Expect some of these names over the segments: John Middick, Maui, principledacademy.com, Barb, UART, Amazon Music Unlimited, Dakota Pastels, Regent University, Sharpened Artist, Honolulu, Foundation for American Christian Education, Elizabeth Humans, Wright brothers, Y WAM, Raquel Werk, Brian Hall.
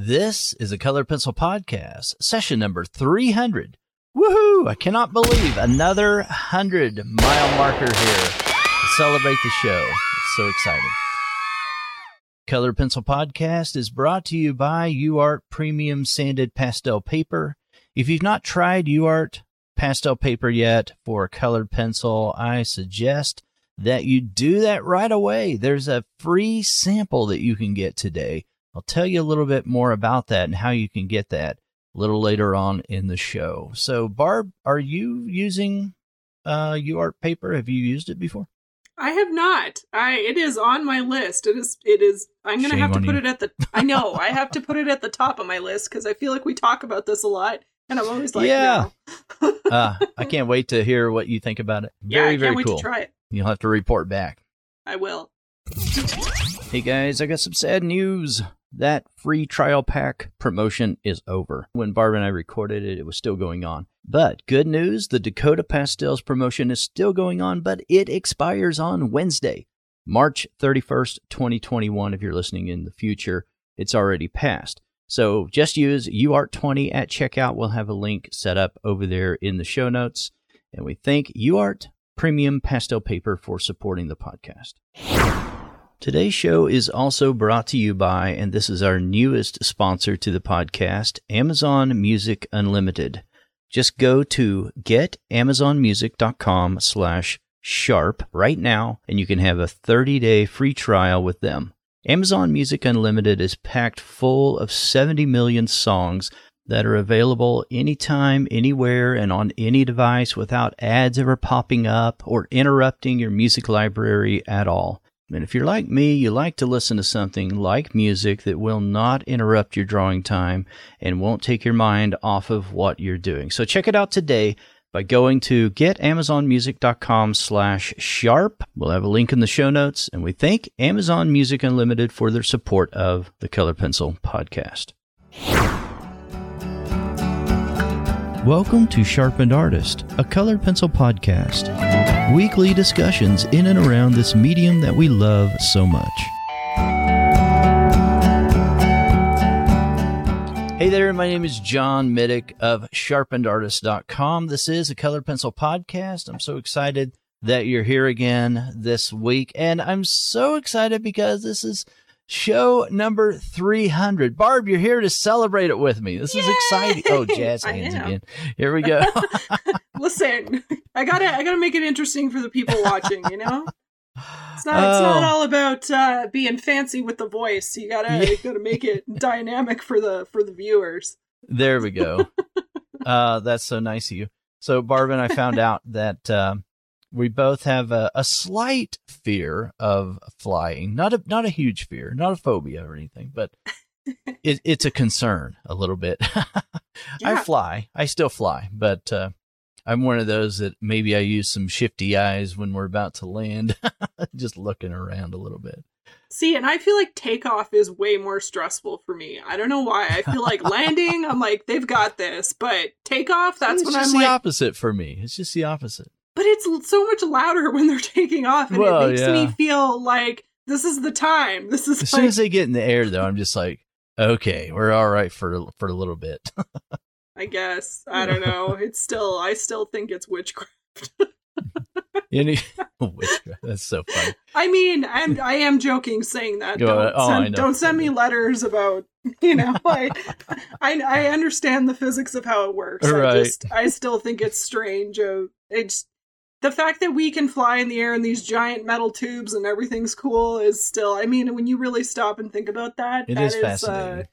This is the Color Pencil Podcast, session number 300. Woohoo! I cannot believe another 100-mile marker here to celebrate the show. It's so exciting. Color Pencil Podcast is brought to you by UART Premium Sanded Pastel Paper. If you've not tried UART Pastel Paper yet for colored pencil, I suggest that you do that right away. There's a free sample that you can get today. I'll tell you a little bit more about that and how you can get that a little later on in the show. So, Barb, are you using UART paper? Have you used it before? I have not. It is on my list. It is. I'm going to have to put it at the. I know. I have to put it at the top of my list because I feel like we talk about this a lot, and I'm always like, yeah. No. I can't wait to hear what you think about it. Very, very cool. To try it. You'll have to report back. I will. Hey guys, I got some sad news. That free trial pack promotion is over. When Barb and I recorded it, it was still going on. But good news, the Dakota Pastels promotion is still going on, but it expires on Wednesday, March 31st, 2021. If you're listening in the future, it's already passed. So just use UART20 at checkout. We'll have a link set up over there in the show notes. And we thank UART Premium Pastel Paper for supporting the podcast. Today's show is also brought to you by, and this is our newest sponsor to the podcast, Amazon Music Unlimited. Just go to getamazonmusic.com/sharp right now, and you can have a 30-day free trial with them. Amazon Music Unlimited is packed full of 70 million songs that are available anytime, anywhere, and on any device without ads ever popping up or interrupting your music library at all. And if you're like me, you like to listen to something like music that will not interrupt your drawing time and won't take your mind off of what you're doing. So check it out today by going to getamazonmusic.com/sharp. We'll have a link in the show notes, and we thank Amazon Music Unlimited for their support of the Color Pencil Podcast. Welcome to Sharpened Artist, a Color Pencil Podcast. Weekly discussions in and around this medium that we love so much. Hey there, my name is John Middick of SharpenedArtist.com. This is a Color Pencil Podcast. I'm so excited that you're here again this week. And I'm so excited because this is show number 300. Barb, you're here to celebrate it with me. This Yay! Is exciting. Oh, jazz hands again. Here we go. Listen, I gotta make it interesting for the people watching, you know? It's not all about being fancy with the voice. You gotta make it dynamic for the viewers. There we go. That's so nice of you. So Barb and I found out that we both have a slight fear of flying, not a huge fear, not a phobia or anything, but it's a concern a little bit. Yeah. I still fly, but I'm one of those that maybe I use some shifty eyes when we're about to land, just looking around a little bit. See, and I feel like takeoff is way more stressful for me. I don't know why. I feel like landing, I'm like, they've got this, but takeoff, that's when I'm like... It's just the opposite for me. It's just the opposite. But it's so much louder when they're taking off, and it makes me feel like this is the time. This is as soon as they get in the air, though, I'm just like, okay, we're all right for a little bit. I guess. I don't know. I still think it's witchcraft. Witchcraft. That's so funny. I mean, I am joking saying that. Don't send me letters about, you know, I understand the physics of how it works. Right. I still think it's strange. It's the fact that we can fly in the air in these giant metal tubes and everything's cool is still, I mean, when you really stop and think about that, that is fascinating.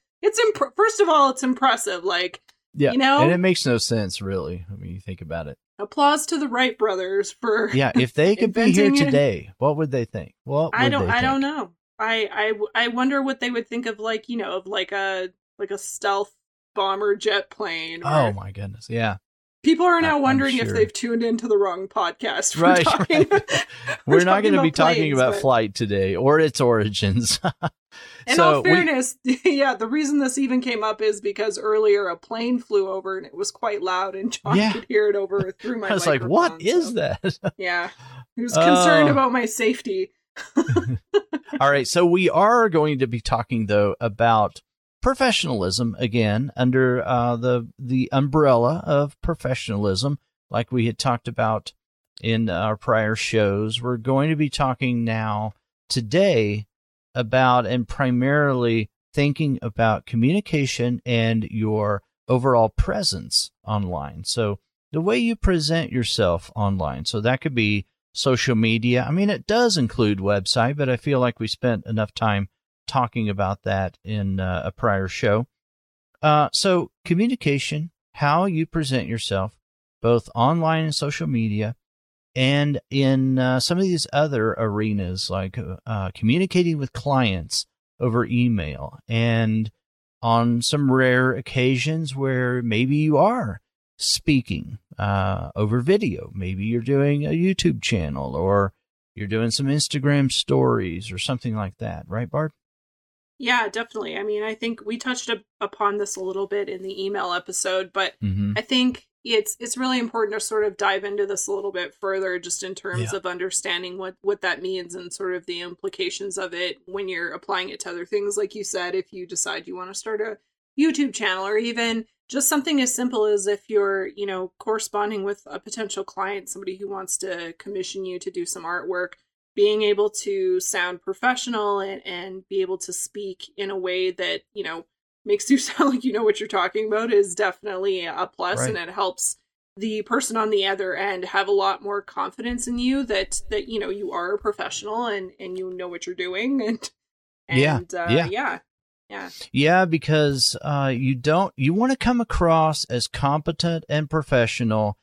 First of all, it's impressive. Like, yeah, you know? And it makes no sense, really. I mean, you think about it. Applause to the Wright brothers for if they could be here today, what would they think? I don't know. I wonder what they would think of, like, you know, of like a stealth bomber jet plane. Oh my goodness, yeah. People are now wondering if they've tuned into the wrong podcast. Right. We're not going to be talking about flight today or its origins. In all fairness, the reason this even came up is because earlier a plane flew over and it was quite loud, and John could hear it over through my microphone. I was like, what is that? Yeah. He was concerned about my safety. All right. So we are going to be talking, though, about professionalism again, under the umbrella of professionalism, like we had talked about in our prior shows. We're going to be talking now today about, and primarily thinking about, communication and your overall presence online. So the way you present yourself online. So that could be social media. I mean, it does include website, but I feel like we spent enough time talking about that in a prior show. So communication, how you present yourself, both online and social media, and in some of these other arenas, like communicating with clients over email, and on some rare occasions where maybe you are speaking over video. Maybe you're doing a YouTube channel, or you're doing some Instagram stories or something like that. Right, Barb? Yeah, definitely. I mean, I think we touched upon this a little bit in the email episode, but I think it's really important to sort of dive into this a little bit further, just in terms of understanding what that means and sort of the implications of it when you're applying it to other things. Like you said, if you decide you want to start a YouTube channel, or even just something as simple as if you're, you know, corresponding with a potential client, somebody who wants to commission you to do some artwork, being able to sound professional and be able to speak in a way that, you know, makes you sound like you know what you're talking about is definitely a plus, right? And it helps the person on the other end have a lot more confidence in you that you know, you are a professional and you know what you're doing. Yeah, because you want to come across as competent and professional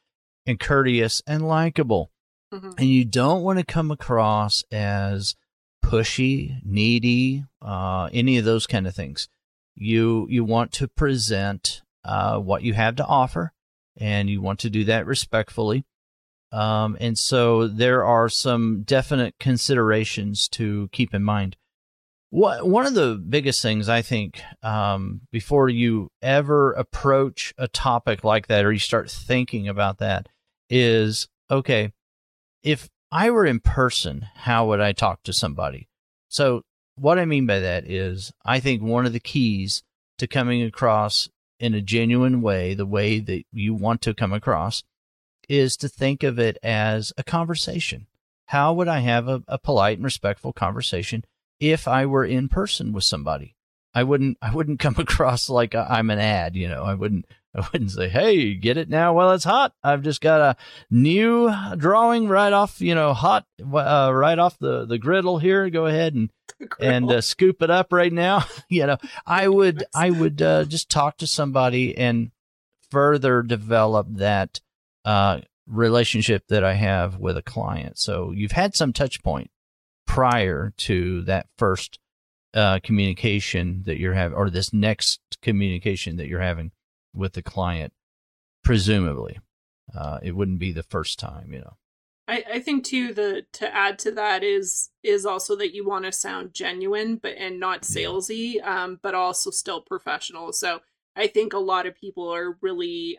and courteous and likable, and you don't want to come across as pushy, needy, any of those kind of things. You want to present what you have to offer, and you want to do that respectfully. And so there are some definite considerations to keep in mind. One of the biggest things, I think, before you ever approach a topic like that, or you start thinking about that, is, okay, if I were in person, how would I talk to somebody? So what I mean by that is, I think one of the keys to coming across in a genuine way, the way that you want to come across, is to think of it as a conversation. How would I have a polite and respectful conversation if I were in person with somebody? I wouldn't come across like I'm an ad, you know. I wouldn't say, "Hey, get it now while it's hot. I've just got a new drawing right off, you know, hot right off the griddle here. Go ahead and scoop it up right now." You know, I would just talk to somebody and further develop that relationship that I have with a client. So you've had some touch point prior to that first communication that you're having, or this next communication that you're having with the client, presumably. It wouldn't be the first time, you know. I think too, to add to that is also that you want to sound genuine, and not salesy, but also still professional. So I think a lot of people are really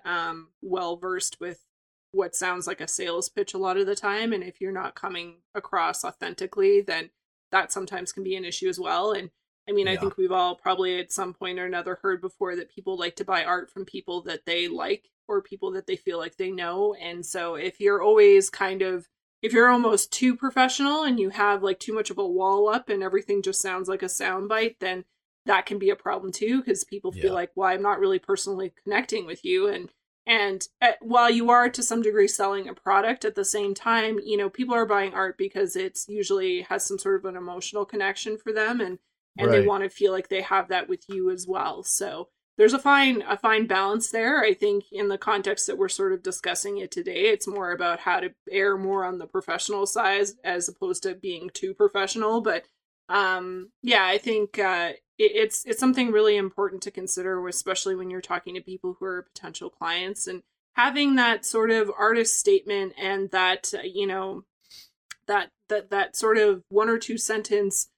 well versed with what sounds like a sales pitch a lot of the time, and if you're not coming across authentically, then that sometimes can be an issue as well. And I mean, I think we've all probably at some point or another heard before that people like to buy art from people that they like, or people that they feel like they know. And so if you're always if you're almost too professional and you have like too much of a wall up and everything just sounds like a soundbite, then that can be a problem too, because people feel like, well, I'm not really personally connecting with you. And while you are to some degree selling a product, at the same time, you know, people are buying art because it's usually has some sort of an emotional connection for them. And right. They want to feel like they have that with you as well. So there's a fine balance there. I think in the context that we're sort of discussing it today, it's more about how to err more on the professional side as opposed to being too professional. But I think it's something really important to consider, especially when you're talking to people who are potential clients, and having that sort of artist statement and that you know that sort of one or two sentence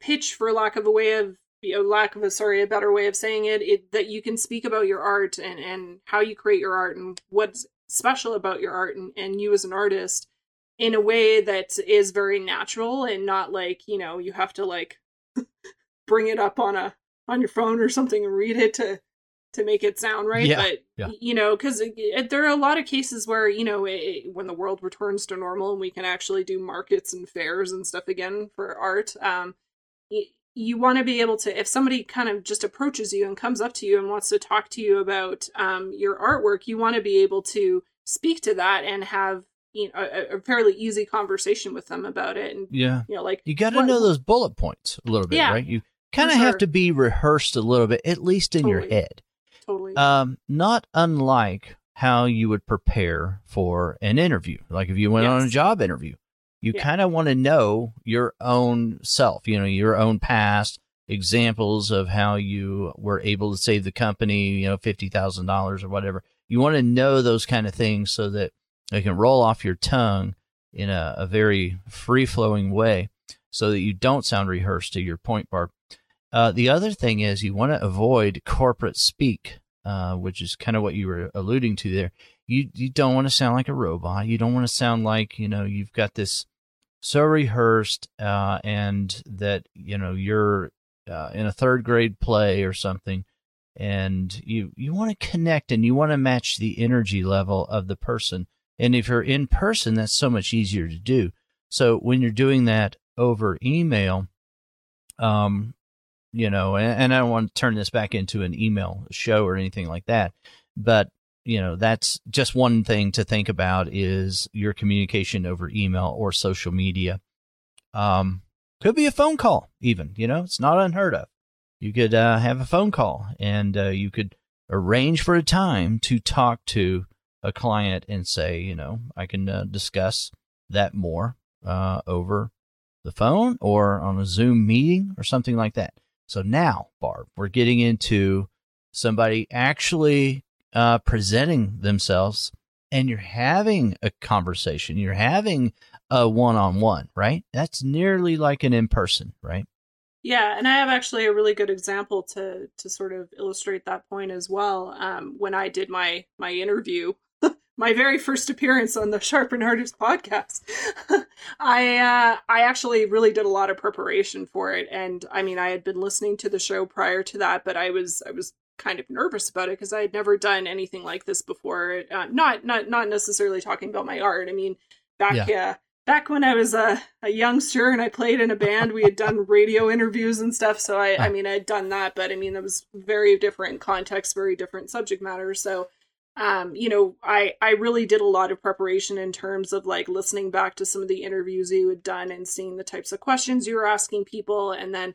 pitch, for lack of a better way of saying it, that you can speak about your art and how you create your art and what's special about your art and you as an artist in a way that is very natural and not like, you know, you have to like bring it up on a on your phone or something and read it to make it sound right. Yeah. But, you know, because there are a lot of cases where, you know, when the world returns to normal and we can actually do markets and fairs and stuff again for art, you want to be able to, if somebody kind of just approaches you and comes up to you and wants to talk to you about your artwork, you want to be able to speak to that and have, you know, a fairly easy conversation with them about it. And, you know, like, you got to know those bullet points a little bit, right? You kind of have to be rehearsed a little bit, at least in your head. Totally. Not unlike how you would prepare for an interview. Like if you went on a job interview, you kind of want to know your own self, you know, your own past examples of how you were able to save the company, you know, $50,000 or whatever. You want to know those kind of things so that it can roll off your tongue in a very free-flowing way so that you don't sound rehearsed, to your point, Barb. The other thing is you want to avoid corporate speak, which is kind of what you were alluding to there. You don't want to sound like a robot. You don't want to sound like, you know, you've got this so rehearsed and that, you know, you're in a third grade play or something. And you want to connect and you want to match the energy level of the person. And if you're in person, that's so much easier to do. So when you're doing that over email, you know, and I don't want to turn this back into an email show or anything like that, but, you know, that's just one thing to think about is your communication over email or social media. Could be a phone call even, you know, it's not unheard of. You could have a phone call and you could arrange for a time to talk to a client and say, you know, I can discuss that more over the phone or on a Zoom meeting or something like that. So now, Barb, we're getting into somebody actually presenting themselves and you're having a conversation. You're having a one-on-one, right? That's nearly like an in-person, right? Yeah, and I have actually a really good example to sort of illustrate that point as well. When I did my interview, my very first appearance on the Sharpened Artist podcast, I actually really did a lot of preparation for it. And I mean, I had been listening to the show prior to that, but I was kind of nervous about it because I had never done anything like this before. Not necessarily talking about my art. I mean, back when I was a youngster and I played in a band, we had done radio interviews and stuff. So I mean, I'd done that, but I mean, that was very different context, very different subject matter. So, you know, I really did a lot of preparation in terms of like listening back to some of the interviews you had done and seeing the types of questions you were asking people. And then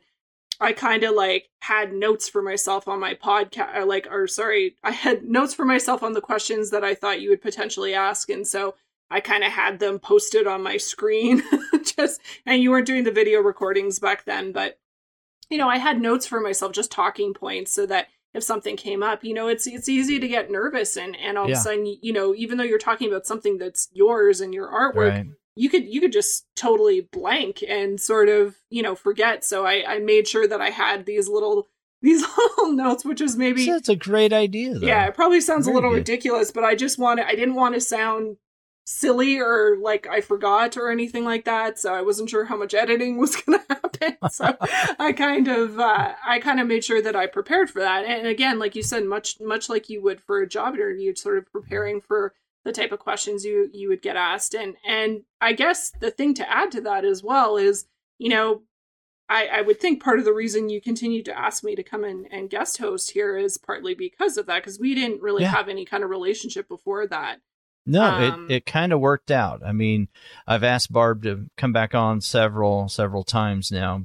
I kind of like had notes for myself on my podcast, I had notes for myself on the questions that I thought you would potentially ask. And so I kind of had them posted on my screen and you weren't doing the video recordings back then, but you know, I had notes for myself, just talking points so that if something came up, you know, it's easy to get nervous and all of a sudden, you know, even though you're talking about something that's yours and your artwork, you could just totally blank and sort of, you know, forget. So I made sure that I had these little notes, which is maybe that's a great idea. Though. Yeah. It probably sounds a little ridiculous, but I didn't want to sound silly or like I forgot or anything like that, so I wasn't sure how much editing was gonna happen, so I kind of made sure that I prepared for that. And again, like you said, much like you would for a job interview, sort of preparing for the type of questions you would get asked. And I guess the thing to add to that as well is, you know, I would think part of the reason you continued to ask me to come in and guest host here is partly because of that, because we didn't really have any kind of relationship before that. No, it kind of worked out. I mean, I've asked Barb to come back on several times now,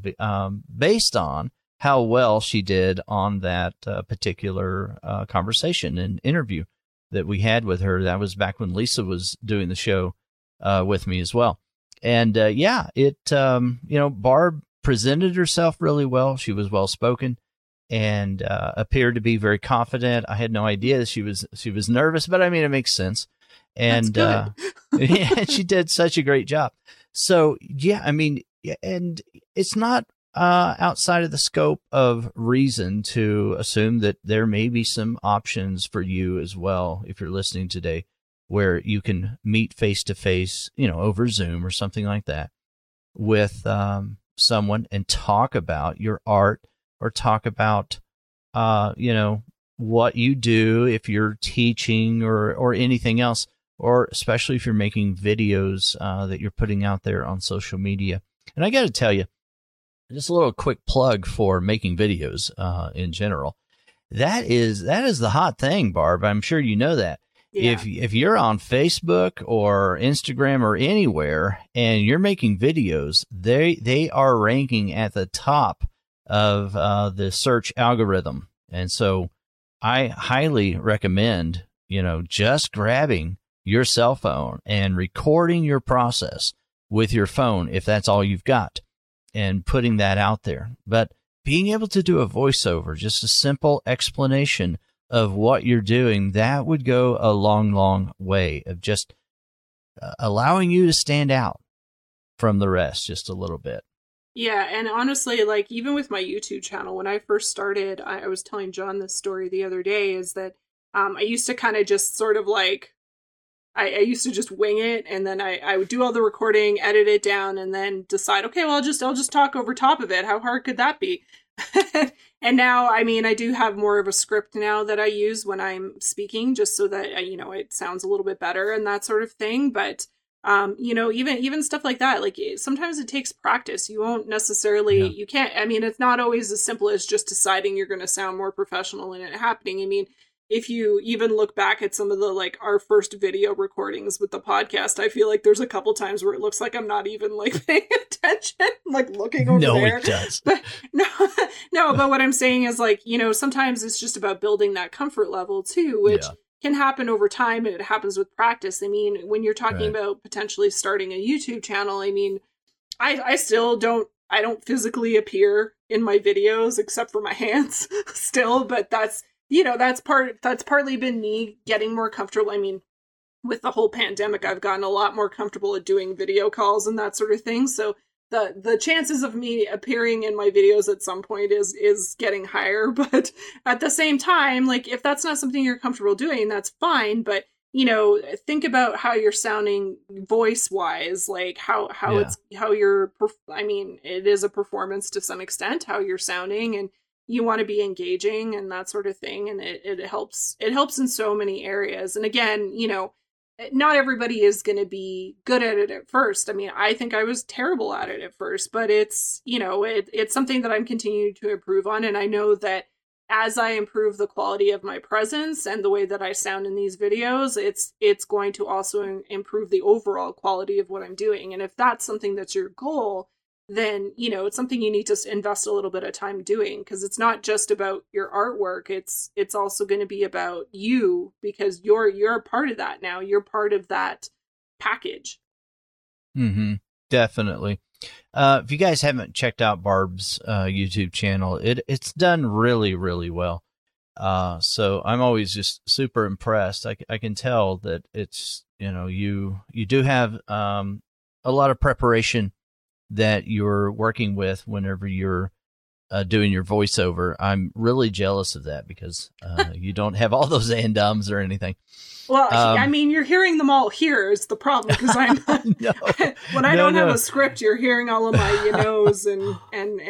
based on how well she did on that particular conversation and interview that we had with her. That was back when Lisa was doing the show with me as well. And you know, Barb presented herself really well. She was well spoken and appeared to be very confident. I had no idea that she was nervous, but I mean, it makes sense. And she did such a great job. So, yeah, I mean, and it's not outside of the scope of reason to assume that there may be some options for you as well, if you're listening today, where you can meet face to face, you know, over Zoom or something like that with someone and talk about your art, or talk about, you know, what you do if you're teaching or anything else, or especially if you're making videos that you're putting out there on social media. And I got to tell you, just a little quick plug for making videos in general. That is the hot thing, Barb. I'm sure you know that. Yeah. If you're on Facebook or Instagram or anywhere and you're making videos, they are ranking at the top of the search algorithm. And so I highly recommend, you know, just grabbing your cell phone and recording your process with your phone if that's all you've got, and putting that out there. But being able to do a voiceover, just a simple explanation of what you're doing, that would go a long, long way of just allowing you to stand out from the rest just a little bit. Yeah. And honestly, like even with my YouTube channel, when I first started, I was telling John this story the other day, is that I used to kind of just sort of like, I used to just wing it, and then I would do all the recording, edit it down, and then decide, okay, well, I'll just talk over top of it. How hard could that be? And now, I mean, I do have more of a script now that I use when I'm speaking, just so that, you know, it sounds a little bit better and that sort of thing. But, you know, even stuff like that, like sometimes it takes practice. You won't necessarily, yeah. You can't, I mean, it's not always as simple as just deciding you're going to sound more professional and it happening. I mean, if you even look back at some of the, like, our first video recordings with the podcast, I feel like there's a couple times where it looks like I'm not even, like, paying attention, like, looking over there. No, it does. But, no, but what I'm saying is, like, you know, sometimes it's just about building that comfort level, too, which can happen over time, and it happens with practice. I mean, when you're talking about potentially starting a YouTube channel, I mean, I still don't. I don't physically appear in my videos except for my hands still, but that's, you know, that's partly been me getting more comfortable. I mean, with the whole pandemic, I've gotten a lot more comfortable at doing video calls and that sort of thing. So the chances of me appearing in my videos at some point is getting higher. But at the same time, like, if that's not something you're comfortable doing, that's fine. But, you know, think about how you're sounding voice wise, like how it's how you're, I mean, it is a performance to some extent, how you're sounding, and you want to be engaging and that sort of thing. And it helps in so many areas. And again, you know, not everybody is going to be good at it at first. I mean, I think I was terrible at it at first, but it's, you know, it's something that I'm continuing to improve on. And I know that as I improve the quality of my presence and the way that I sound in these videos, it's going to also improve the overall quality of what I'm doing. And if that's something that's your goal, then, you know, it's something you need to invest a little bit of time doing, because it's not just about your artwork. It's also going to be about you, because you're a part of that now. You're part of that package. Mm-hmm. Definitely. If you guys haven't checked out Barb's YouTube channel, it's done really, really well. So I'm always just super impressed. I can tell that it's, you know, you do have a lot of preparation that you're working with whenever you're doing your voiceover. I'm really jealous of that, because you don't have all those and ums or anything. Well, I mean, you're hearing them all here is the problem, because I'm when I don't have a script, you're hearing all of my you knows and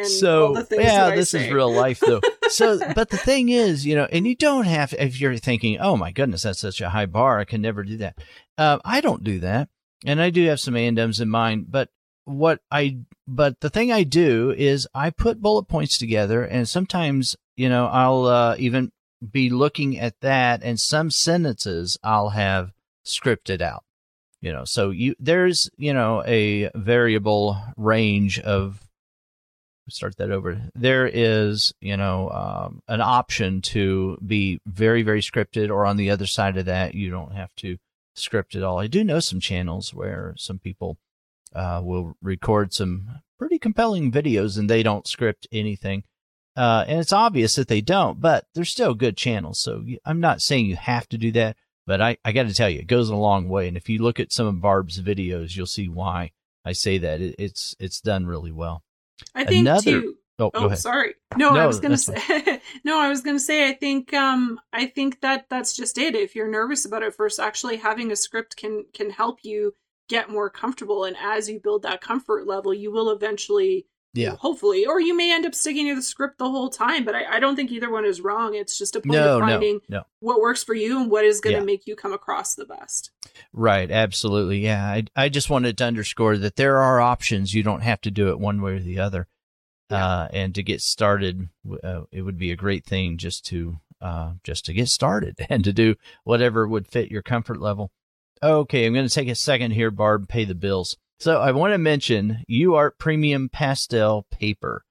so, all the things that I this say. Is real life though. So, but the thing is, you know, and you don't have, if you're thinking, oh my goodness, that's such a high bar, I can never do that. I don't do that, and I do have some and ums in mind, but. But the thing I do is I put bullet points together, and sometimes, you know, I'll even be looking at that, and some sentences I'll have scripted out, you know, so there's, you know, a variable range of, start that over. There is, you know, an option to be very, very scripted, or on the other side of that, you don't have to script at all. I do know some channels where some people will record some pretty compelling videos, and they don't script anything. And it's obvious that they don't, but they're still good channels. So I'm not saying you have to do that, but I got to tell you, it goes a long way. And if you look at some of Barb's videos, you'll see why I say that. It's done really well. I think go ahead. Sorry. No, I was going to say, I think, that's just it. If you're nervous about it first, actually having a script can help you get more comfortable, and as you build that comfort level, you will eventually Yeah. Hopefully. Or you may end up sticking to the script the whole time, but I don't think either one is wrong. It's just a point of finding what works for you and what is going to make you come across the best. Right. Absolutely. Yeah. I just wanted to underscore that there are options. You don't have to do it one way or the other. Yeah. And to get started, it would be a great thing just to get started and to do whatever would fit your comfort level. Okay. I'm going to take a second here, Barb, pay the bills. So I want to mention UART Premium Pastel Paper.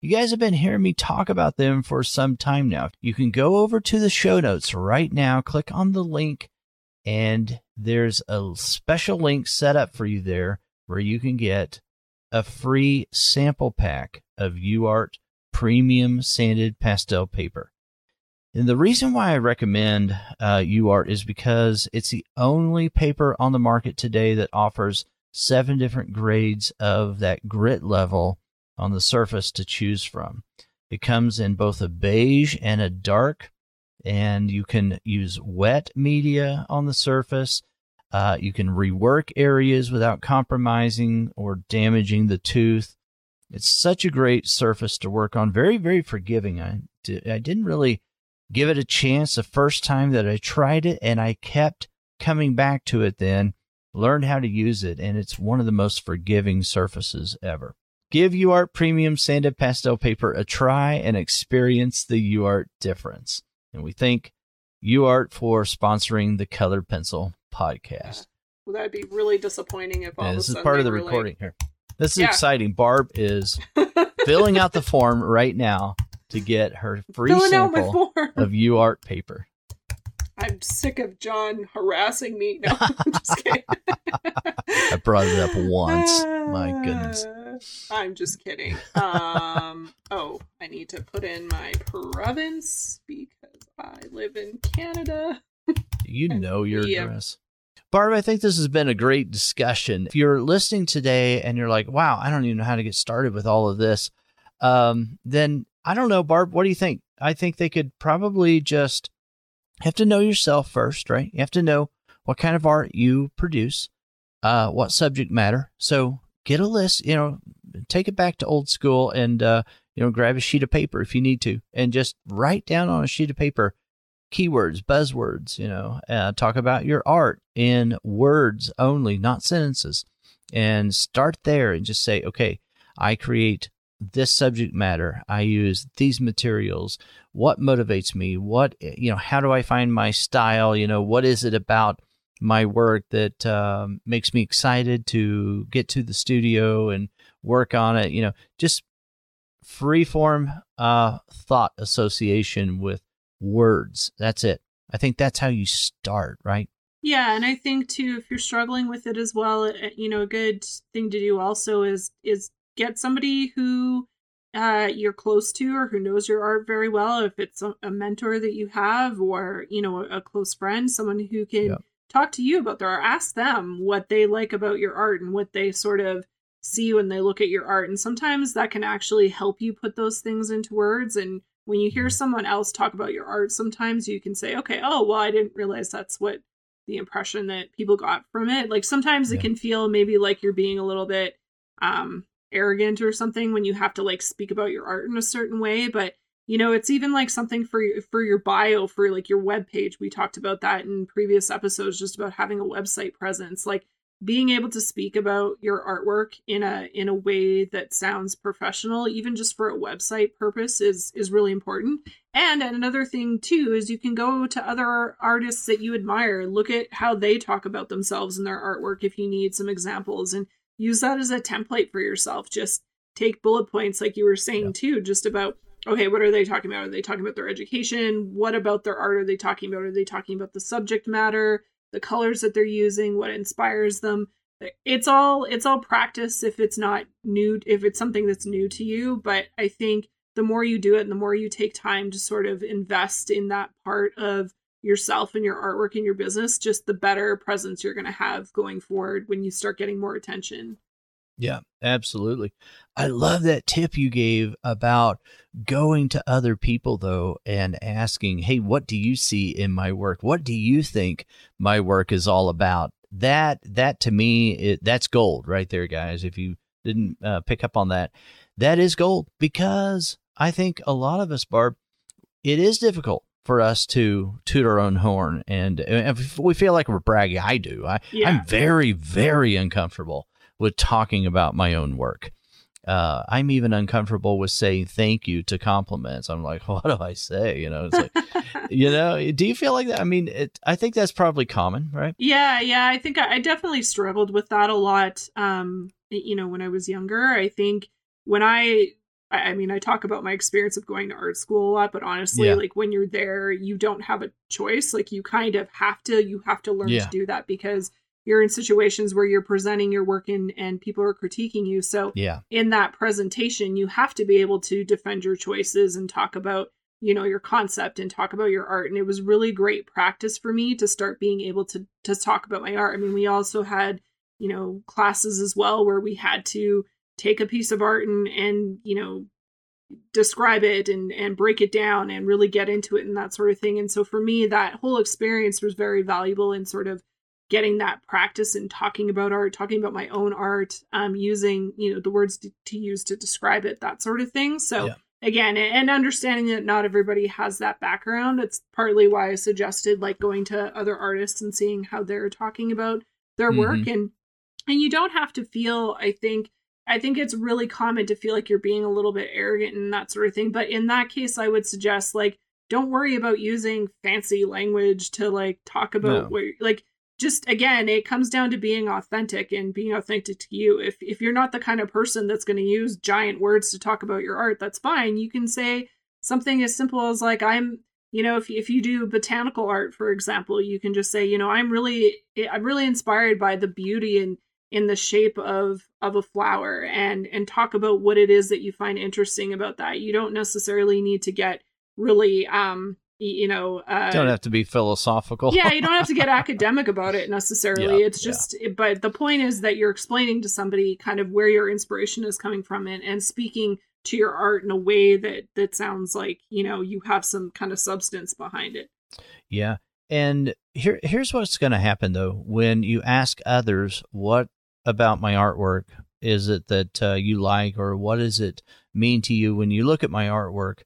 You guys have been hearing me talk about them for some time now. You can go over to the show notes right now, click on the link, and there's a special link set up for you there where you can get a free sample pack of UART Premium Sanded Pastel Paper. And the reason why I recommend UART is because it's the only paper on the market today that offers 7 different grades of that grit level on the surface to choose from. It comes in both a beige and a dark, and you can use wet media on the surface. You can rework areas without compromising or damaging the tooth. It's such a great surface to work on. Very, very forgiving. I didn't really give it a chance the first time that I tried it, and I kept coming back to it then. Learned how to use it, and it's one of the most forgiving surfaces ever. Give UART Premium Sanded Pastel Paper a try and experience the UART difference. And we thank UART for sponsoring the Colored Pencil podcast. Well, that'd be really disappointing if all of a sudden... This is part of the recording here. This is exting. Barb is filling out the form right now to get her free sample of UART paper. I'm sick of John harassing me. No, I'm just kidding. I brought it up once. My goodness. I'm just kidding. I need to put in my province because I live in Canada. You know your address. Barb, I think this has been a great discussion. If you're listening today and you're like, wow, I don't even know how to get started with all of this, then I don't know, Barb, what do you think? I think they could probably just... You have to know yourself first, right? You have to know what kind of art you produce, what subject matter. So get a list, take it back to old school and, grab a sheet of paper if you need to and just write down on a sheet of paper keywords, buzzwords, talk about your art in words only, not sentences, and start there and just say, okay, I create this subject matter. I use these materials. What motivates me? What, how do I find my style? What is it about my work that makes me excited to get to the studio and work on it? Just freeform thought association with words. That's it. I think that's how you start, right? Yeah, and I think too, if you're struggling with it as well, a good thing to do also is get somebody who you're close to or who knows your art very well. If it's a mentor that you have or, a close friend, someone who can talk to you about their art, ask them what they like about your art and what they sort of see when they look at your art. And sometimes that can actually help you put those things into words. And when you hear someone else talk about your art, sometimes you can say, okay, oh, well, I didn't realize that's what the impression that people got from it. Like sometimes it can feel maybe like you're being a little bit, arrogant or something when you have to like speak about your art in a certain way, but it's even like something for your bio, for like your webpage. We talked about that in previous episodes, just about having a website presence, like being able to speak about your artwork in a way that sounds professional, even just for a website purpose is really important. And another thing too, is you can go to other artists that you admire, look at how they talk about themselves and their artwork if you need some examples, and use that as a template for yourself. Just take bullet points like you were saying too, just about, okay, what are they talking about? Are they talking about their education? What about their art are they talking about? Are they talking about the subject matter, the colors that they're using, what inspires them? It's all practice if it's not new, if it's something that's new to you. But I think the more you do it and the more you take time to sort of invest in that part of yourself and your artwork and your business, just the better presence you're going to have going forward when you start getting more attention. Yeah, absolutely. I love that tip you gave about going to other people though and asking, hey, what do you see in my work? What do you think my work is all about? That to me, that's gold right there, guys. If you didn't pick up on that, that is gold, because I think a lot of us, Barb, it is difficult for us to toot our own horn, and we feel like we're braggy. I do. I'm very, very uncomfortable with talking about my own work. I'm even uncomfortable with saying thank you to compliments. I'm like, what do I say? You know, it's like, you know, do you feel like that? I mean, I think that's probably common, right? Yeah. I think I definitely struggled with that a lot. You know, when I was younger, I think when I mean, I talk about my experience of going to art school a lot, but honestly, like when you're there, you don't have a choice. Like you kind of have to learn to do that, because you're in situations where you're presenting your work and people are critiquing you. So in that presentation, you have to be able to defend your choices and talk about, you know, your concept and talk about your art. And it was really great practice for me to start being able to talk about my art. I mean, we also had, you know, classes as well where we had to take a piece of art and you know, describe it and break it down and really get into it and that sort of thing. And so for me, that whole experience was very valuable in sort of getting that practice and talking about art, talking about my own art, using, you know, the words to use to describe it, that sort of thing. So again, and understanding that not everybody has that background. It's partly why I suggested like going to other artists and seeing how they're talking about their work. And you don't have to feel, I think it's really common to feel like you're being a little bit arrogant and that sort of thing. But in that case, I would suggest like, don't worry about using fancy language to like talk about what you're like. Just again, it comes down to being authentic and being authentic to you. If you're not the kind of person that's going to use giant words to talk about your art, that's fine. You can say something as simple as like, you know, if you do botanical art, for example, you can just say, you know, I'm really inspired by the beauty and in the shape of a flower, and talk about what it is that you find interesting about that. You don't necessarily need to get really don't have to be philosophical. Yeah, you don't have to get academic about it necessarily. It's just, but the point is that you're explaining to somebody kind of where your inspiration is coming from and speaking to your art in a way that sounds like, you know, you have some kind of substance behind it. Yeah. And here's what's going to happen though. When you ask others, what about my artwork is it that you like, or what does it mean to you when you look at my artwork?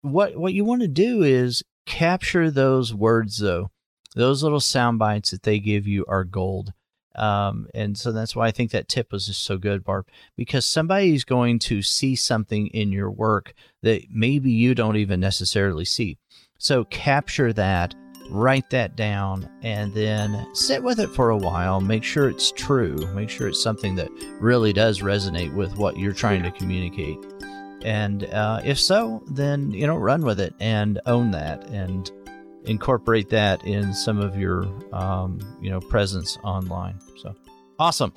What you want to do is capture those words, though. Those little sound bites that they give you are gold. And so that's why I think that tip was just so good, Barb, because somebody's going to see something in your work that maybe you don't even necessarily see. So capture that, write that down, and then sit with it for a while. Make sure it's true. Make sure it's something that really does resonate with what you're trying to communicate. And if so, then, you know, run with it and own that and incorporate that in some of your, you know, presence online. So awesome.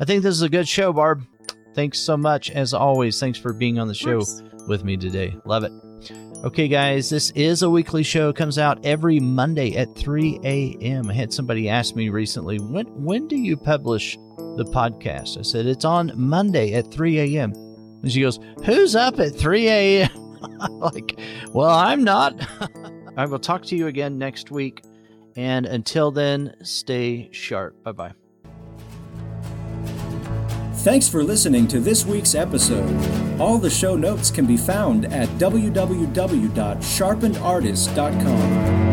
I think this is a good show, Barb. Thanks so much. As always, thanks for being on the show with me today. Love it. Okay, guys, this is a weekly show. It comes out every Monday at 3 a.m. I had somebody ask me recently, when do you publish the podcast? I said, it's on Monday at 3 a.m. And she goes, who's up at 3 a.m.? Like, well, I'm not. I will talk to you again next week. And until then, stay sharp. Bye-bye. Thanks for listening to this week's episode. All the show notes can be found at www.sharpenedartist.com.